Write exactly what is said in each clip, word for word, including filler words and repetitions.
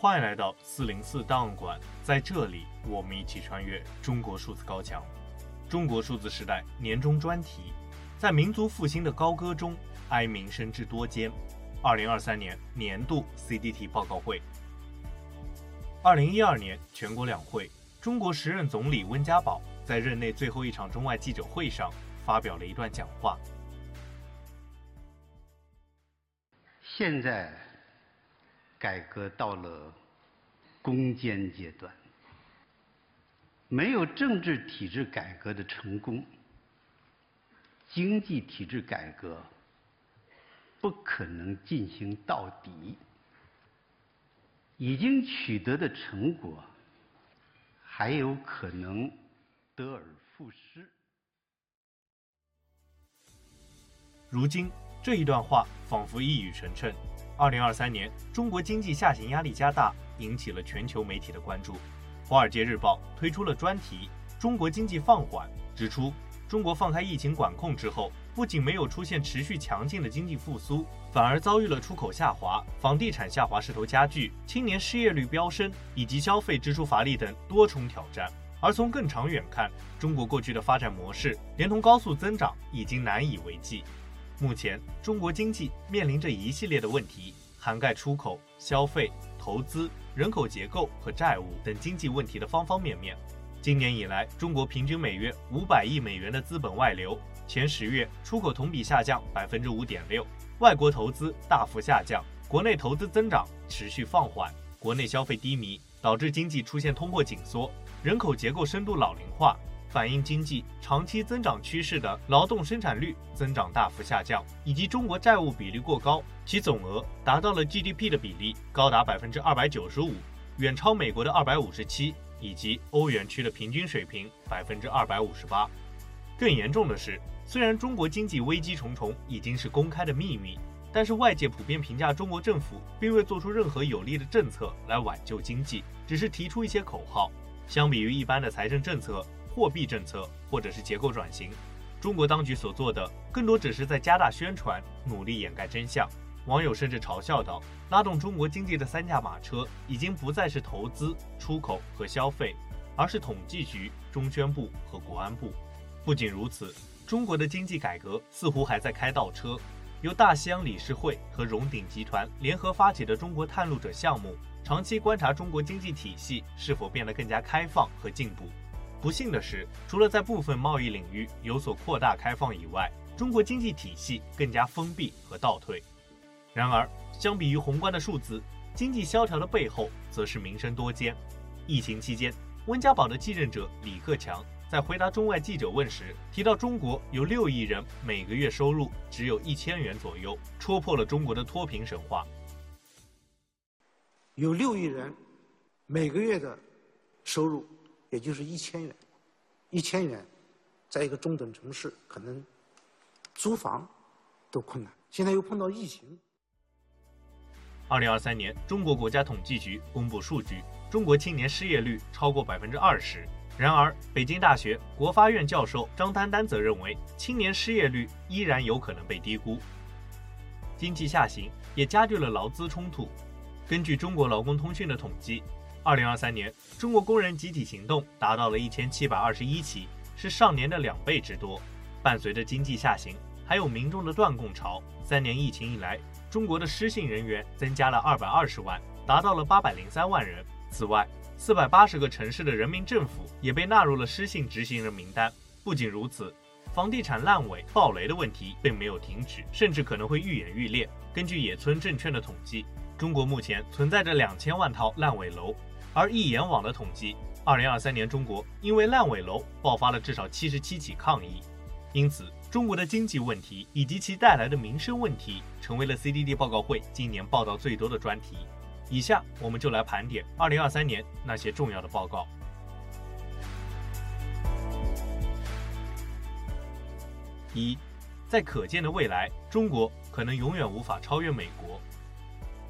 欢迎来到四零四档案馆，在这里我们一起穿越中国数字高墙。中国数字时代年终专题，在民族复兴的高歌中哀民生之多艰。二零二三年年度 C D T 报告会。二零一二年全国两会，中国时任总理温家宝在任内最后一场中外记者会上发表了一段讲话。现在改革到了攻坚阶段，没有政治体制改革的成功，经济体制改革不可能进行到底。已经取得的成果还有可能得而复失。如今这一段话仿佛一语成谶。二零二三年，中国经济下行压力加大，引起了全球媒体的关注。《华尔街日报》推出了专题《中国经济放缓》，指出中国放开疫情管控之后，不仅没有出现持续强劲的经济复苏，反而遭遇了出口下滑、房地产下滑势头加剧、青年失业率飙升以及消费支出乏力等多重挑战。而从更长远看，中国过去的发展模式，连同高速增长，已经难以为继。目前，中国经济面临着一系列的问题，涵盖出口、消费、投资、人口结构和债务等经济问题的方方面面。今年以来，中国平均每月五百亿美元的资本外流，前十月出口同比下降 百分之五点六， 外国投资大幅下降，国内投资增长持续放缓，国内消费低迷，导致经济出现通货紧缩，人口结构深度老龄化。反映经济长期增长趋势的劳动生产率增长大幅下降，以及中国债务比率过高，其总额达到了 G D P 的比例高达 百分之二百九十五， 远超美国的 百分之二百五十七 以及欧元区的平均水平 百分之二百五十八。 更严重的是，虽然中国经济危机重重已经是公开的秘密，但是外界普遍评价中国政府并未做出任何有力的政策来挽救经济，只是提出一些口号。相比于一般的财政政策、货币政策或者是结构转型，中国当局所做的更多只是在加大宣传，努力掩盖真相。网友甚至嘲笑道，拉动中国经济的三驾马车已经不再是投资、出口和消费，而是统计局、中宣部和国安部。不仅如此，中国的经济改革似乎还在开倒车。由大西洋理事会和荣鼎集团联合发起的中国探路者项目，长期观察中国经济体系是否变得更加开放和进步。不幸的是，除了在部分贸易领域有所扩大开放以外，中国经济体系更加封闭和倒退。然而，相比于宏观的数字，经济萧条的背后则是民生多艰。疫情期间，温家宝的继任者李克强在回答中外记者问时提到，中国有六亿人每个月收入只有一千元左右，戳破了中国的脱贫神话。有六亿人每个月的收入，也就是一千元，一千元，在一个中等城市可能租房都困难。现在又碰到疫情。二零二三年，中国国家统计局公布数据，中国青年失业率超过百分之二十。然而，北京大学国发院教授张丹丹则认为，青年失业率依然有可能被低估。经济下行也加剧了劳资冲突。根据中国劳工通讯的统计。二零二三年，中国工人集体行动达到了一千七百二十一起，是上年的两倍之多。伴随着经济下行，还有民众的断供潮。三年疫情以来，中国的失信人员增加了二百二十万，达到了八百零三万人。此外，四百八十个城市的人民政府也被纳入了失信执行人名单。不仅如此，房地产烂尾、暴雷的问题并没有停止，甚至可能会愈演愈烈。根据野村证券的统计，中国目前存在着两千万套烂尾楼。而一眼网的统计，二零二三年中国因为烂尾楼爆发了至少七十七起抗议。因此，中国的经济问题以及其带来的民生问题，成为了 C D T 报告会今年报道最多的专题。以下我们就来盘点二零二三年那些重要的报告。一，在可见的未来，中国可能永远无法超越美国。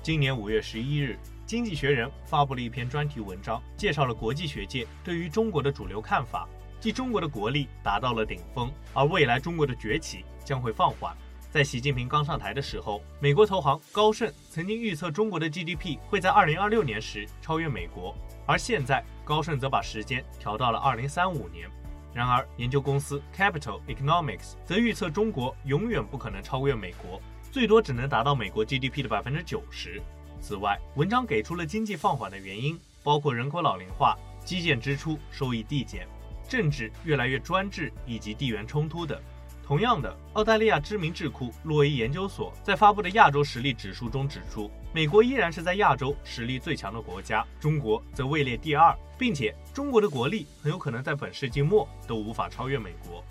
今年五月十一日。《经济学人》发布了一篇专题文章，介绍了国际学界对于中国的主流看法，即中国的国力达到了顶峰，而未来中国的崛起将会放缓。在习近平刚上台的时候，美国投行高盛曾经预测中国的 G D P 会在二零二六年时超越美国，而现在高盛则把时间调到了二零三五年。然而，研究公司 Capital Economics 则预测中国永远不可能超越美国，最多只能达到美国 G D P 的 百分之九十。此外，文章给出了经济放缓的原因，包括人口老龄化、基建支出收益递减、政治越来越专制以及地缘冲突等。同样的，澳大利亚知名智库洛伊研究所在发布的亚洲实力指数中指出，美国依然是在亚洲实力最强的国家，中国则位列第二，并且中国的国力很有可能在本世纪末都无法超越美国。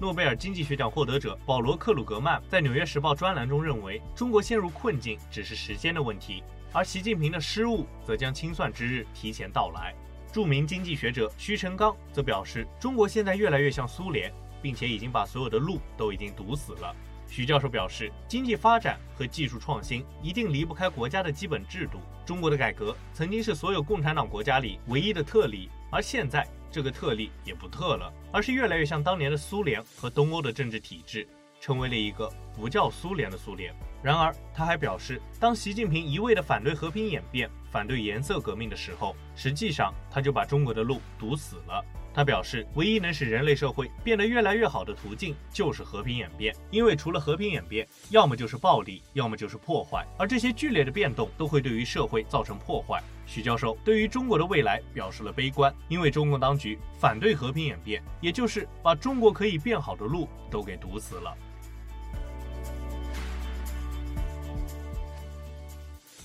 诺贝尔经济学奖获得者保罗·克鲁格曼在《纽约时报》专栏中认为，中国陷入困境只是时间的问题，而习近平的失误则将清算之日提前到来。著名经济学者徐成刚则表示，中国现在越来越像苏联，并且已经把所有的路都已经堵死了。徐教授表示，经济发展和技术创新一定离不开国家的基本制度。中国的改革曾经是所有共产党国家里唯一的特例，而现在这个特例也不特了，而是越来越像当年的苏联和东欧的政治体制，成为了一个不叫苏联的苏联。然而，他还表示，当习近平一味地反对和平演变、反对颜色革命的时候，实际上他就把中国的路堵死了。他表示，唯一能使人类社会变得越来越好的途径就是和平演变，因为除了和平演变，要么就是暴力，要么就是破坏，而这些剧烈的变动都会对于社会造成破坏。许教授对于中国的未来表示了悲观，因为中共当局反对和平演变，也就是把中国可以变好的路都给堵死了。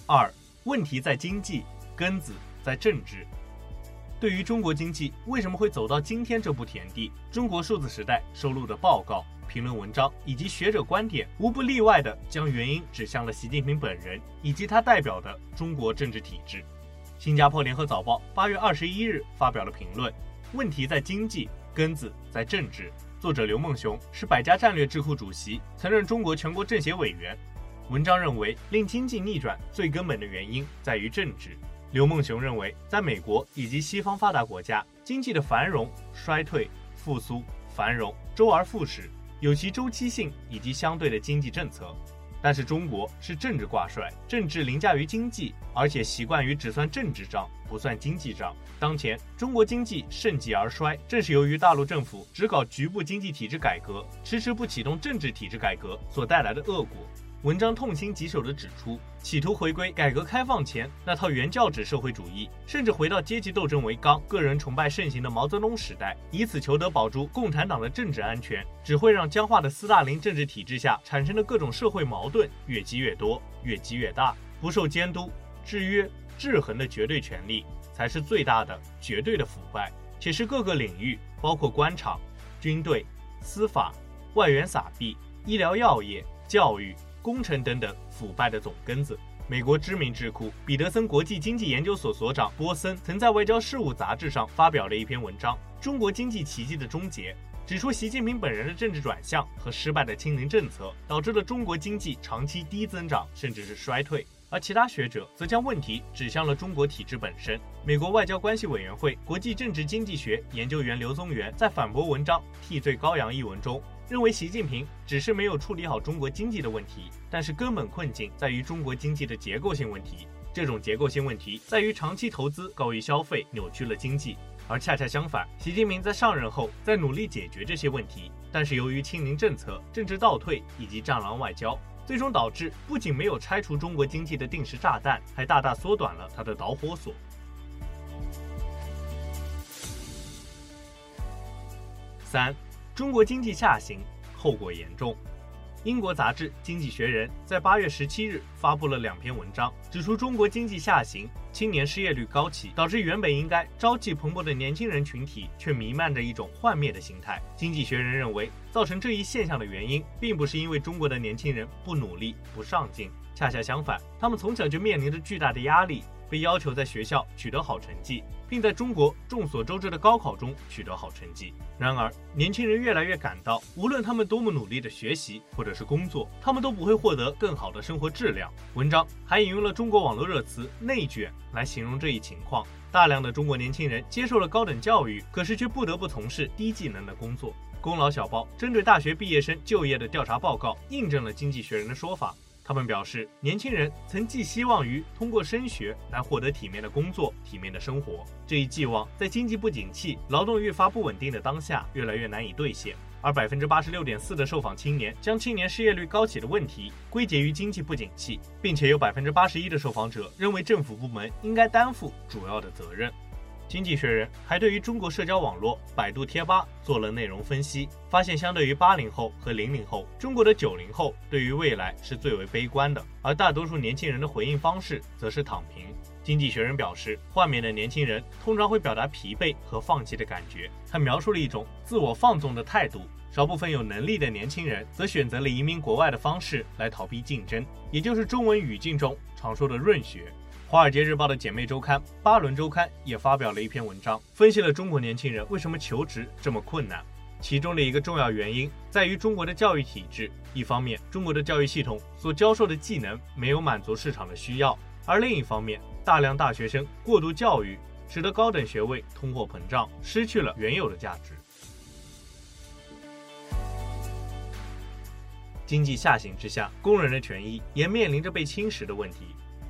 二，问题在经济，根子在政治。对于中国经济为什么会走到今天这步田地，中国数字时代收录的报告、评论文章以及学者观点，无不例外地将原因指向了习近平本人以及他代表的中国政治体制。新加坡联合早报八月二十一日发表了评论，问题在经济，根子在政治。作者刘梦雄是百家战略智库主席，曾任中国全国政协委员。文章认为，令经济逆转最根本的原因在于政治。刘梦雄认为，在美国以及西方发达国家，经济的繁荣、衰退、复苏、繁荣周而复始，有其周期性以及相对的经济政策。但是中国是政治挂帅，政治凌驾于经济，而且习惯于只算政治账，不算经济账。当前中国经济盛极而衰，正是由于大陆政府只搞局部经济体制改革，迟迟不启动政治体制改革所带来的恶果。文章痛心疾首地指出，企图回归改革开放前那套原教旨社会主义，甚至回到阶级斗争为纲、个人崇拜盛行的毛泽东时代，以此求得保住共产党的政治安全，只会让僵化的斯大林政治体制下产生的各种社会矛盾越积越多、越积越大。不受监督、制约、制衡的绝对权力，才是最大的、绝对的腐败，且是各个领域，包括官场、军队、司法、外援撒币、医疗药业、教育、工程等等腐败的总根子。美国知名智库彼得森国际经济研究所所长波森曾在《外交事务》杂志上发表了一篇文章《中国经济奇迹的终结》，指出习近平本人的政治转向和失败的清零政策导致了中国经济长期低增长甚至是衰退。而其他学者则将问题指向了中国体制本身。美国外交关系委员会国际政治经济学研究员刘宗元在反驳文章《替罪羔羊》一文中认为，习近平只是没有处理好中国经济的问题，但是根本困境在于中国经济的结构性问题。这种结构性问题在于长期投资高于消费，扭曲了经济。而恰恰相反，习近平在上任后在努力解决这些问题，但是由于清零政策、政治倒退以及战狼外交，最终导致不仅没有拆除中国经济的定时炸弹，还大大缩短了它的导火索。三，中国经济下行，后果严重。英国杂志《经济学人》在八月十七日发布了两篇文章，指出中国经济下行，青年失业率高企，导致原本应该朝气蓬勃的年轻人群体却弥漫着一种幻灭的形态。《经济学人》认为，造成这一现象的原因并不是因为中国的年轻人不努力、不上进，恰恰相反，他们从小就面临着巨大的压力，被要求在学校取得好成绩，并在中国众所周知的高考中取得好成绩。然而，年轻人越来越感到，无论他们多么努力的学习或者是工作，他们都不会获得更好的生活质量。文章还引用了中国网络热词“内卷”来形容这一情况。大量的中国年轻人接受了高等教育，可是却不得不从事低技能的工作。功劳小包针对大学毕业生就业的调查报告，印证了《经济学人》的说法。 他们表示，年轻人曾寄希望于通过升学来获得体面的工作、体面的生活。这一寄望在经济不景气、劳动愈发不稳定的当下，越来越难以兑现。而 百分之八十六点四 的受访青年将青年失业率高企的问题归结于经济不景气，并且有 百分之八十一 的受访者认为政府部门应该担负主要的责任。 经济学人还对于中国社交网络百度贴吧做了内容分析，发现相对于八零后和零零后，中国的九零后对于未来是最为悲观的，而大多数年轻人的回应方式则是躺平。经济学人表示，幻灭的年轻人通常会表达疲惫和放弃的感觉，他描述了一种自我放纵的态度。 少部分有能力的年轻人则选择了移民国外的方式来逃避竞争，也就是中文语境中常说的“润学”。《华尔街日报》的姐妹周刊《巴伦周刊》也发表了一篇文章，分析了中国年轻人为什么求职这么困难。其中的一个重要原因在于中国的教育体制。一方面，中国的教育系统所教授的技能没有满足市场的需要；而另一方面，大量大学生过度教育，使得高等学位通货膨胀，失去了原有的价值。 经济下行之下，工人的权益也面临着被侵蚀的问题。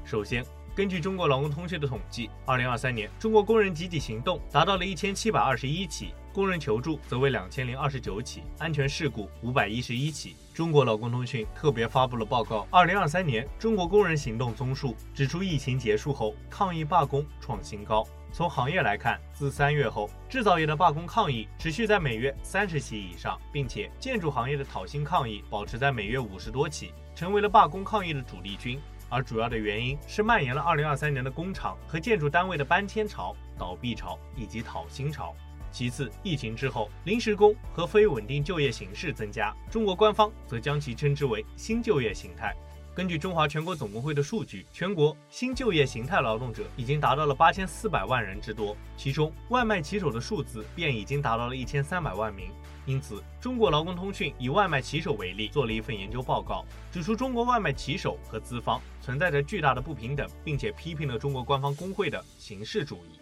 首先，根据中国劳工通讯的统计， 二零二三年中国工人集体行动达到了 一千七百二十一 起，工人求助则为 两千零二十九 起，安全事故五百一十一起。中国劳工通讯特别发布了报告《二零二三年中国工人行动综述》，指出疫情结束后，抗议罢工创新高。 从行业来看，自三月后，制造业的罢工抗议持续在每月三十起以上，并且建筑行业的讨薪抗议保持在每月五十多起，成为了罢工抗议的主力军。而主要的原因是蔓延了二零二三年的工厂和建筑单位的搬迁潮、倒闭潮以及讨薪潮。其次，疫情之后，临时工和非稳定就业形势增加，中国官方则将其称之为新就业形态。 根据中华全国总工会的数据，全国新就业形态劳动者已经达到了八千四百万人之多，其中外卖骑手的数字便已经达到了一千三百万名。因此，中国劳工通讯以外卖骑手为例，做了一份研究报告，指出中国外卖骑手和资方存在着巨大的不平等，并且批评了中国官方工会的形式主义。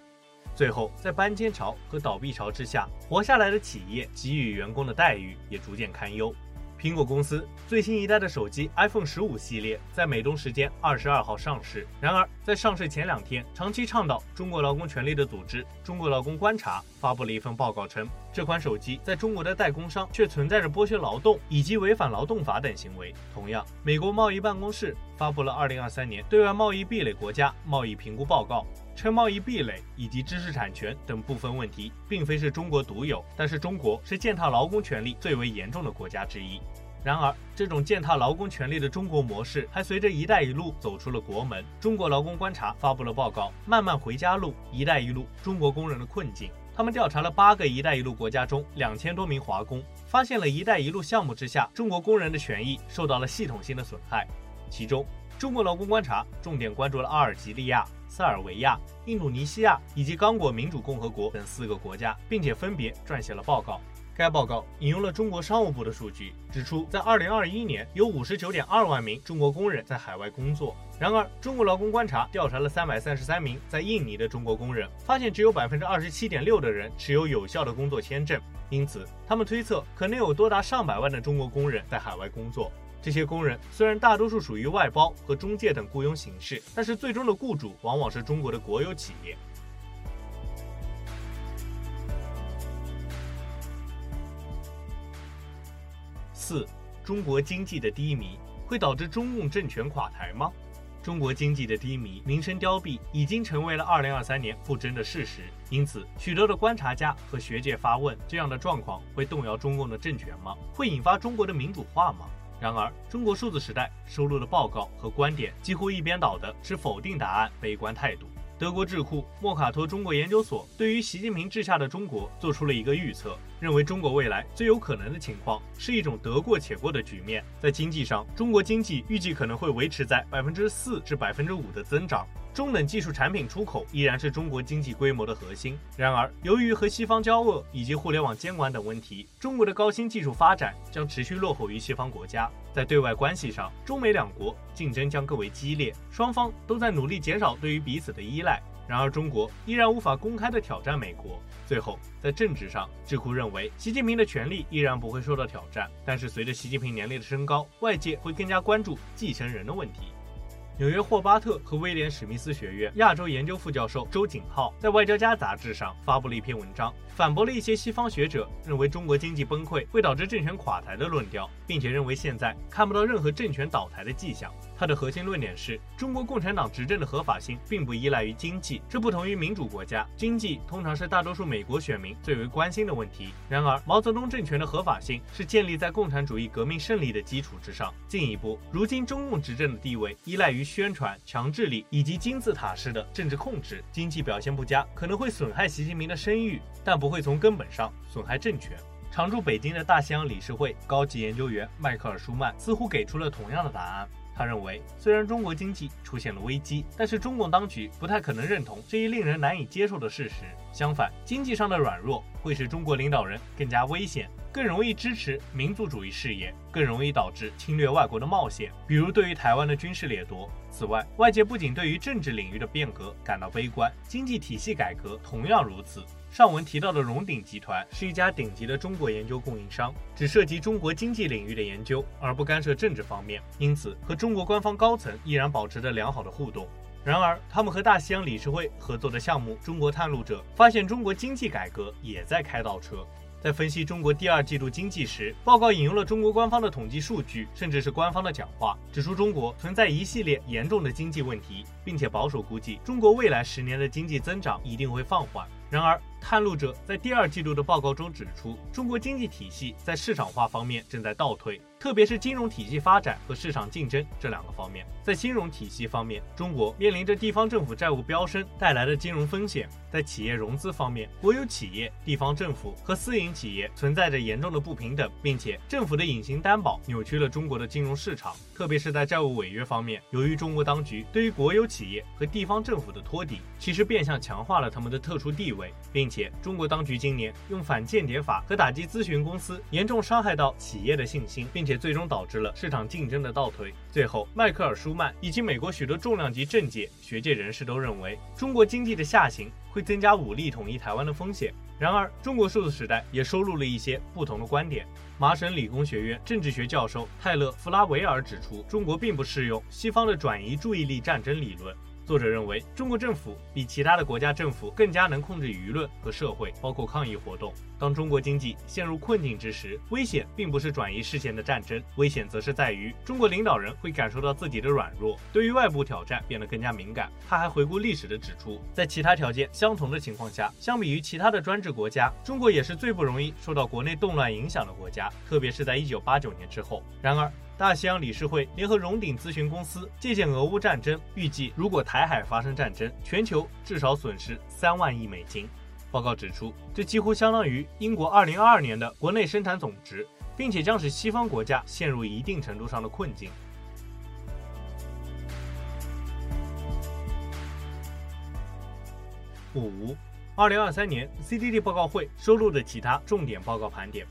最后，在搬迁潮和倒闭潮之下，活下来的企业给予员工的待遇也逐渐堪忧。 苹果公司最新一代的手机 iPhone 十五系列在美东时间二十二号上市。然而，在上市前两天，长期倡导中国劳工权利的组织“中国劳工观察”发布了一份报告称，这款手机在中国的代工商却存在着剥削劳动以及违反劳动法等行为。同样，美国贸易办公室发布了二零二三年对外贸易壁垒国家贸易评估报告。 称贸易壁垒以及知识产权等部分问题，并非是中国独有，但是中国是践踏劳工权利最为严重的国家之一。然而，这种践踏劳工权利的中国模式，还随着“一带一路”走出了国门。中国劳工观察发布了报告《漫漫回家路：“一带一路”中国工人的困境》。 他们调查了八个“一带一路”国家中两千多名华工，发现了“一带一路”项目之下，中国工人的权益受到了系统性的损害。其中，中国劳工观察重点关注了阿尔及利亚、塞尔维亚、印度尼西亚以及刚果民主共和国等四个国家，并且分别撰写了报告。该报告引用了中国商务部的数据，指出在二零二一年有 五十九点二万名中国工人在海外工作。 然而，中国劳工观察调查了三百三十三名在印尼的中国工人，发现只有 百分之二十七点六 的人持有有效的工作签证，因此他们推测可能有多达上百万的中国工人在海外工作。这些工人虽然大多数属于外包和中介等雇佣形式，但是最终的雇主往往是中国的国有企业。 四，中国经济的低迷会导致中共政权垮台吗？中国经济的低迷、民生凋敝已经成为了二零二三年不争的事实。因此，许多的观察家和学界发问：这样的状况会动摇中共的政权吗？会引发中国的民主化吗？然而，中国数字时代收录的报告和观点几乎一边倒的是否定答案、悲观态度。德国智库莫卡托中国研究所对于习近平治下的中国做出了一个预测。 认为中国未来最有可能的情况是一种得过且过的局面。在经济上，中国经济预计可能会维持在 百分之四 至 百分之五 的增长。中等技术产品出口依然是中国经济规模的核心。然而，由于和西方交恶以及互联网监管等问题，中国的高新技术发展将持续落后于西方国家。在对外关系上，中美两国竞争将更为激烈，双方都在努力减少对于彼此的依赖。然而，中国依然无法公开地挑战美国。最后，在政治上，智库认为习近平的权力依然不会受到挑战，但是随着习近平年龄的升高，外界会更加关注继承人的问题。 纽约霍巴特和威廉史密斯学院亚洲研究副教授周景浩在《外交家》杂志上发布了一篇文章，反驳了一些西方学者认为中国经济崩溃会导致政权垮台的论调，并且认为现在看不到任何政权倒台的迹象。他的核心论点是，中国共产党执政的合法性并不依赖于经济，这不同于民主国家，经济通常是大多数美国选民最为关心的问题。然而，毛泽东政权的合法性是建立在共产主义革命胜利的基础之上。进一步，如今中共执政的地位依赖于 宣传、强制力以及金字塔式的政治控制，经济表现不佳可能会损害习近平的声誉，但不会从根本上损害政权。常驻北京的大西洋理事会高级研究员迈克尔·舒曼似乎给出了同样的答案。 他认为，虽然中国经济出现了危机，但是中共当局不太可能认同这一令人难以接受的事实。相反，经济上的软弱会使中国领导人更加危险，更容易支持民族主义事业，更容易导致侵略外国的冒险，比如对于台湾的军事掠夺。此外，外界不仅对于政治领域的变革感到悲观，经济体系改革同样如此。 上文提到的荣鼎集团是一家顶级的中国研究供应商，只涉及中国经济领域的研究，而不干涉政治方面，因此和中国官方高层依然保持着良好的互动。然而，他们和大西洋理事会合作的项目《中国探路者》发现，中国经济改革也在开倒车。 在分析中国第二季度经济时，报告引用了中国官方的统计数据，甚至是官方的讲话，指出中国存在一系列严重的经济问题，并且保守估计中国未来十年的经济增长一定会放缓。然而，探路者在第二季度的报告中指出，中国经济体系在市场化方面正在倒退，特别是金融体系发展和市场竞争这两个方面。在金融体系方面，中国面临着地方政府债务飙升带来的金融风险；在企业融资方面，国有企业、地方政府和私营 企业存在着严重的不平等，并且政府的隐形担保扭曲了中国的金融市场，特别是在债务违约方面。由于中国当局对于国有企业和地方政府的托底，其实变相强化了他们的特殊地位，并且中国当局今年用反间谍法和打击咨询公司，严重伤害到企业的信心，并且最终导致了市场竞争的倒退。最后，迈克尔·舒曼以及美国许多重量级政界、学界人士都认为，中国经济的下行会增加武力统一台湾的风险。 然而，中国数字时代也收录了一些不同的观点。麻省理工学院政治学教授泰勒·弗拉维尔指出，中国并不适用西方的转移注意力战争理论。作者认为，中国政府比其他的国家政府更加能控制舆论和社会，包括抗议活动。当中国经济陷入困境之时，危险并不是转移视线的战争，危险则是在于中国领导人会感受到自己的软弱，对于外部挑战变得更加敏感。他还回顾历史地指出，在其他条件相同的情况下，相比于其他的专制国家，中国也是最不容易受到国内动乱影响的国家，特别是在一九八九年之后。然而， 大西洋理事会联合荣鼎咨询公司借鉴俄乌战争，预计如果台海发生战争，全球至少损失三万亿美金。报告指出，这几乎相当于英国二零二二年的国内生产总值，并且将使西方国家陷入一定程度上的困境。五，二零二三年 C D T 报告会收录的其他重点报告盘点，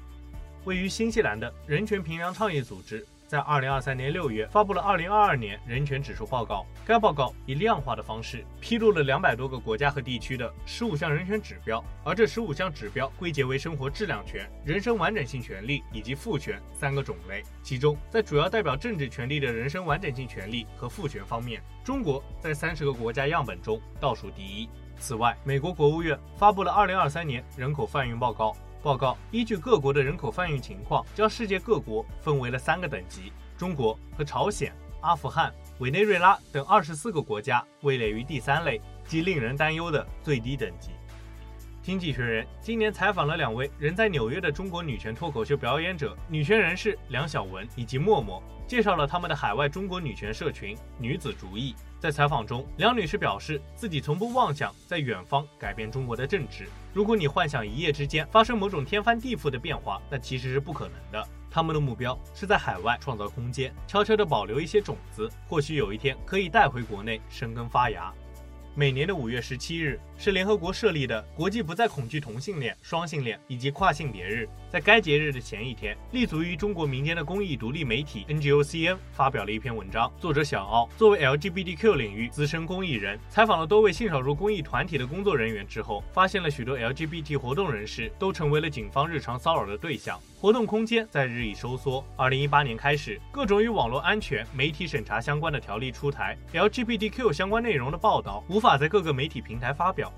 位于新西兰的人权平壤倡议组织 在二零二三年六月发布了二零二二年人权指数报告。该报告以量化的方式披露了两百多个国家和地区的十五项人权指标，而这十五项指标归结为生活质量权、人身完整性权利以及赋权三个种类。其中，在主要代表政治权利的人身完整性权利和赋权方面，中国在三十个国家样本中倒数第一。此外，美国国务院发布了二零二三年人口贩运报告。 报告依据各国的人口贩运情况，将世界各国分为了三个等级。中国和朝鲜、阿富汗、委内瑞拉等二十四个国家位列于第三类，即令人担忧的最低等级。经济学人今年采访了两位人在纽约的中国女权脱口秀表演者、女权人士梁晓雯以及默默，介绍了他们的海外中国女权社群“女子主义”。在采访中，梁女士表示自己从不妄想在远方改变中国的政治。 如果你幻想一夜之间发生某种天翻地覆的变化，那其实是不可能的。他们的目标是在海外创造空间，悄悄地保留一些种子，或许有一天可以带回国内生根发芽。每年的五月十七日是联合国设立的国际不再恐惧同性恋、双性恋以及跨性别日。在该节日的前一天，立足于中国民间的公益独立媒体 N G O C M 发表了一篇文章，作者小奥作为 L G B T Q 领域资深公益人，采访了多位性少数公益团体的工作人员之后，发现了许多 L G B T 活动人士都成为了警方日常骚扰的对象，活动空间在日益收缩。二零一八年开始，各种与网络安全、媒体审查相关的条例出台 ，L G B T Q 相关内容的报道无法在各个媒体平台发表。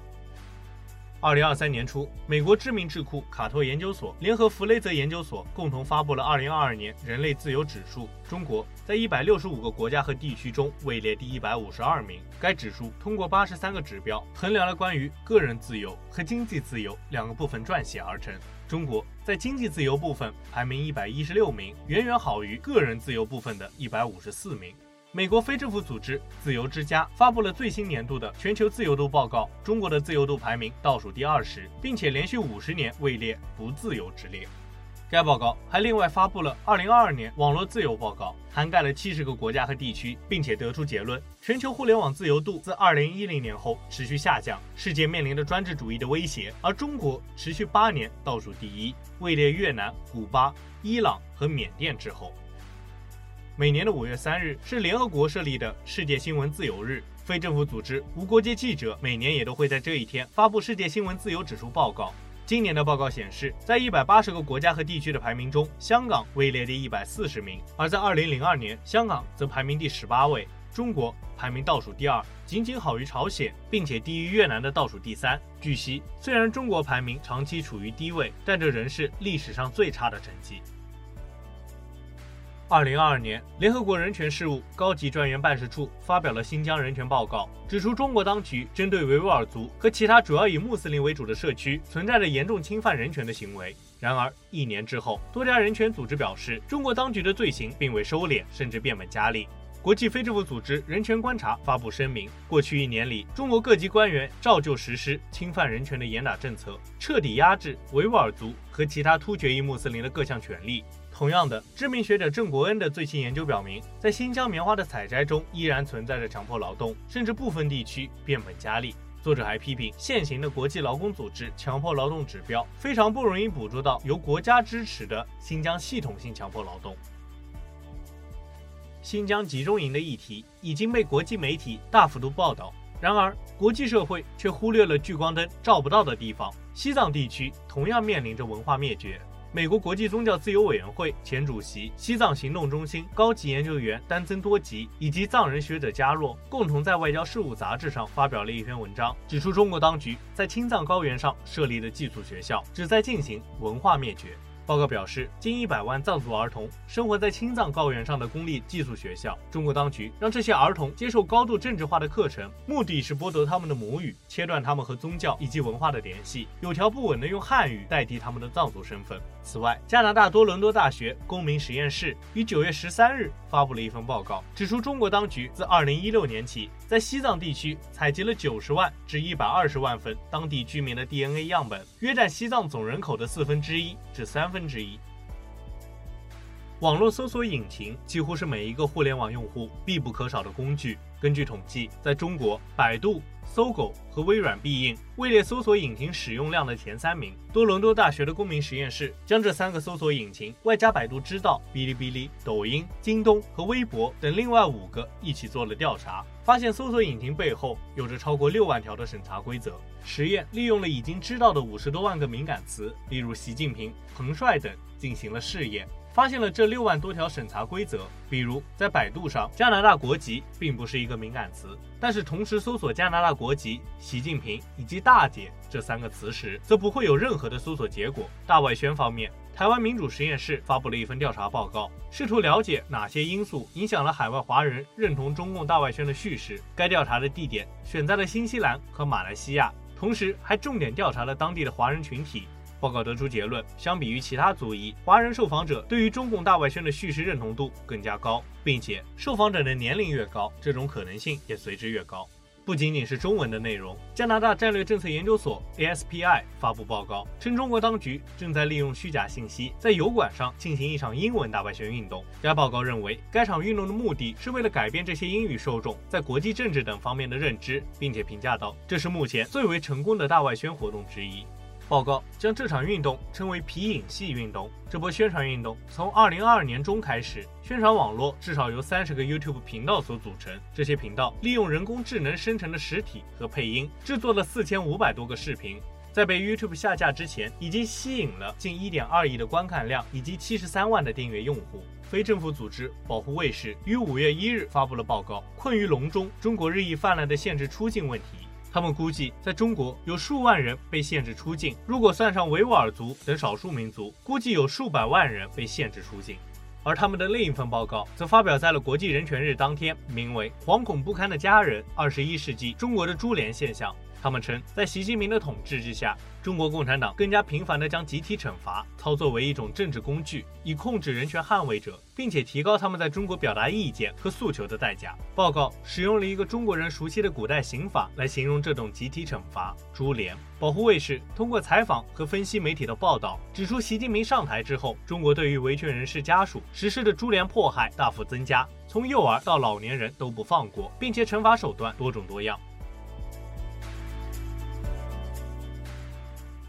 二零二三年初，美国知名智库卡托研究所联合弗雷泽研究所共同发布了二零二二年人类自由指数。中国在一百六十五个国家和地区中位列第一百五十二名。该指数通过八十三个指标，衡量了关于个人自由和经济自由两个部分撰写而成。中国在经济自由部分排名一百一十六名，远远好于个人自由部分的一百五十四名。美国非政府组织自由之家发布了最新年度的全球自由度报告，中国的自由度排名倒数第二十，并且连续五十年位列不自由之列。该报告还另外发布了二零二二年网络自由报告，涵盖了七十个国家和地区，并且得出结论：全球互联网自由度自二零一零年后持续下降，世界面临着专制主义的威胁，而中国持续八年倒数第一，位列越南、古巴、伊朗和缅甸之后。每年的五月三日是联合国设立的世界新闻自由日，非政府组织无国界记者每年也都会在这一天发布世界新闻自由指数报告。今年的报告显示，在一百八十个国家和地区的排名中，香港位列第一百四十名，而在二零零二年，香港则排名第十八位，中国排名倒数第二，仅仅好于朝鲜，并且低于越南的倒数第三。据悉，虽然中国排名长期处于低位，但这仍是历史上最差的成绩。二零二二年，联合国人权事务高级专员办事处发表了新疆人权报告，指出中国当局针对维吾尔族和其他主要以穆斯林为主的社区存在着严重侵犯人权的行为。然而，一年之后，多家人权组织表示，中国当局的罪行并未收敛，甚至变本加厉。国际非政府组织人权观察发布声明，过去一年里，中国各级官员照旧实施侵犯人权的严打政策，彻底压制维吾尔族和其他突厥裔穆斯林的各项权利。同样的，知名学者郑国恩的最新研究表明，在新疆棉花的采摘中依然存在着强迫劳动，甚至部分地区变本加厉。作者还批评现行的国际劳工组织强迫劳动指标非常不容易捕捉到由国家支持的新疆系统性强迫劳动。新疆集中营的议题已经被国际媒体大幅度报道，然而国际社会却忽略了聚光灯照不到的地方，西藏地区同样面临着文化灭绝。美国国际宗教自由委员会前主席、西藏行动中心高级研究员丹增多吉以及藏人学者加洛共同在《外交事务》杂志上发表了一篇文章，指出中国当局在青藏高原上设立的寄宿学校旨在进行文化灭绝。报告表示，近一百万藏族儿童生活在青藏高原上的公立寄宿学校，中国当局让这些儿童接受高度政治化的课程，目的是剥夺他们的母语，切断他们和宗教以及文化的联系，有条不紊地用汉语代替他们的藏族身份。此外，加拿大多伦多大学公民实验室于九月十三日发布了一份报告，指出中国当局自二零一六年起，在西藏地区采集了九十万至一百二十万份当地居民的 D N A 样本，约占西藏总人口的四分之一至三分之一。之一，网络搜索引擎几乎是每一个互联网用户必不可少的工具。根据统计，在中国，百度、搜狗和微软必应位列搜索引擎使用量的前三名。多伦多大学的公民实验室将这三个搜索引擎，外加百度知道、哔哩哔哩、抖音、京东和微博等另外五个一起做了调查，发现搜索引擎背后有着超过六万条的审查规则。实验利用了已经知道的五十多万个敏感词，例如习近平、彭帅等，进行了试验。发现了这六万多条审查规则，比如在百度上，加拿大国籍并不是一个敏感词，但是同时搜索加拿大国籍、习近平以及大姐这三个词时，则不会有任何的搜索结果。大外宣方面，台湾民主实验室发布了一份调查报告，试图了解哪些因素影响了海外华人认同中共大外宣的叙事。该调查的地点选在了新西兰和马来西亚，同时还重点调查了当地的华人群体。报告得出结论，相比于其他族裔，华人受访者对于中共大外宣的叙事认同度更加高，并且受访者的年龄越高，这种可能性也随之越高。不仅仅是中文的内容，加拿大战略政策研究所 A S P I 发布报告称，中国当局正在利用虚假信息在油管上进行一场英文大外宣运动。该报告认为，该场运动的目的是为了改变这些英语受众在国际政治等方面的认知，并且评价道，这是目前最为成功的大外宣活动之一。报告将这场运动称为皮影戏运动。这波宣传运动从二零二二年中开始，宣传网络至少由三十个 YouTube 频道所组成。这些频道利用人工智能生成的实体和配音，制作了四千五百多个视频。 在被 YouTube 下架之前，已经吸引了近 一点二亿的观看量以及七十三万的订阅用户。非政府组织保护卫士于五月一日发布了报告《困于笼中：中国日益泛滥的限制出境问题》。他们估计，在中国有数万人被限制出境，如果算上维吾尔族等少数民族，估计有数百万人被限制出境。 而他们的另一份报告则发表在了国际人权日当天，名为《惶恐不堪的家人：二十一世纪中国的株连现象》。他们称，在习近平的统治之下，中国共产党更加频繁地将集体惩罚操作为一种政治工具，以控制人权捍卫者，并且提高他们在中国表达意见和诉求的代价。报告使用了一个中国人熟悉的古代刑法来形容这种集体惩罚——株连。保护卫士通过采访和分析媒体的报道，指出习近平上台之后，中国对于维权人士家属 实施的株连迫害大幅增加，从幼儿到老年人都不放过，并且惩罚手段多种多样。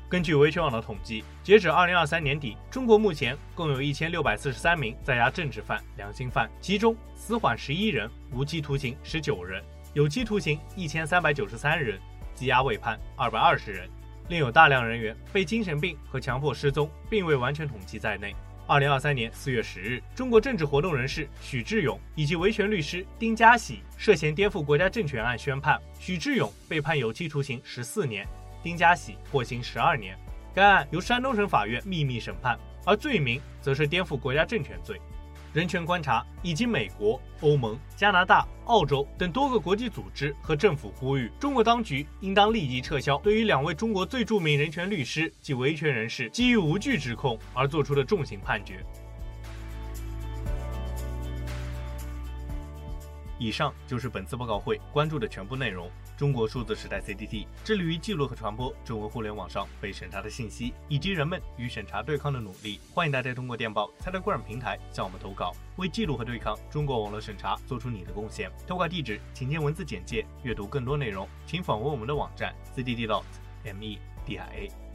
根据维权网的统计，截止二零二三年底，中国目前共有 一千六百四十三 名在押政治犯、良心犯，其中死缓十一人，无期徒刑十九人，有期徒刑 一千三百九十三 人，羁押未判二百二十人，另有大量人员被精神病和强迫失踪，并未完全统计在内。 二零二三年四月十日，中国政治活动人士许志永以及维权律师丁家喜涉嫌颠覆国家政权案宣判，许志永被判有期徒刑十四年，丁家喜获刑十二年。该案由山东省法院秘密审判，而罪名则是颠覆国家政权罪。人权观察以及美国、欧盟、加拿大、澳洲等多个国际组织和政府呼吁，中国当局应当立即撤销对于两位中国最著名人权律师及维权人士基于无据指控而做出的重刑判决。以上就是本次报告会关注的全部内容。中国数字时代 C D T 致力于记录和传播中文互联网上被审查的信息，以及人们与审查对抗的努力。欢迎大家通过电报、Telegram 平台向我们投稿，为记录和对抗中国网络审查做出你的贡献。投稿地址请见文字简介。阅读更多内容，请访问我们的网站 c d d dot m e d i a。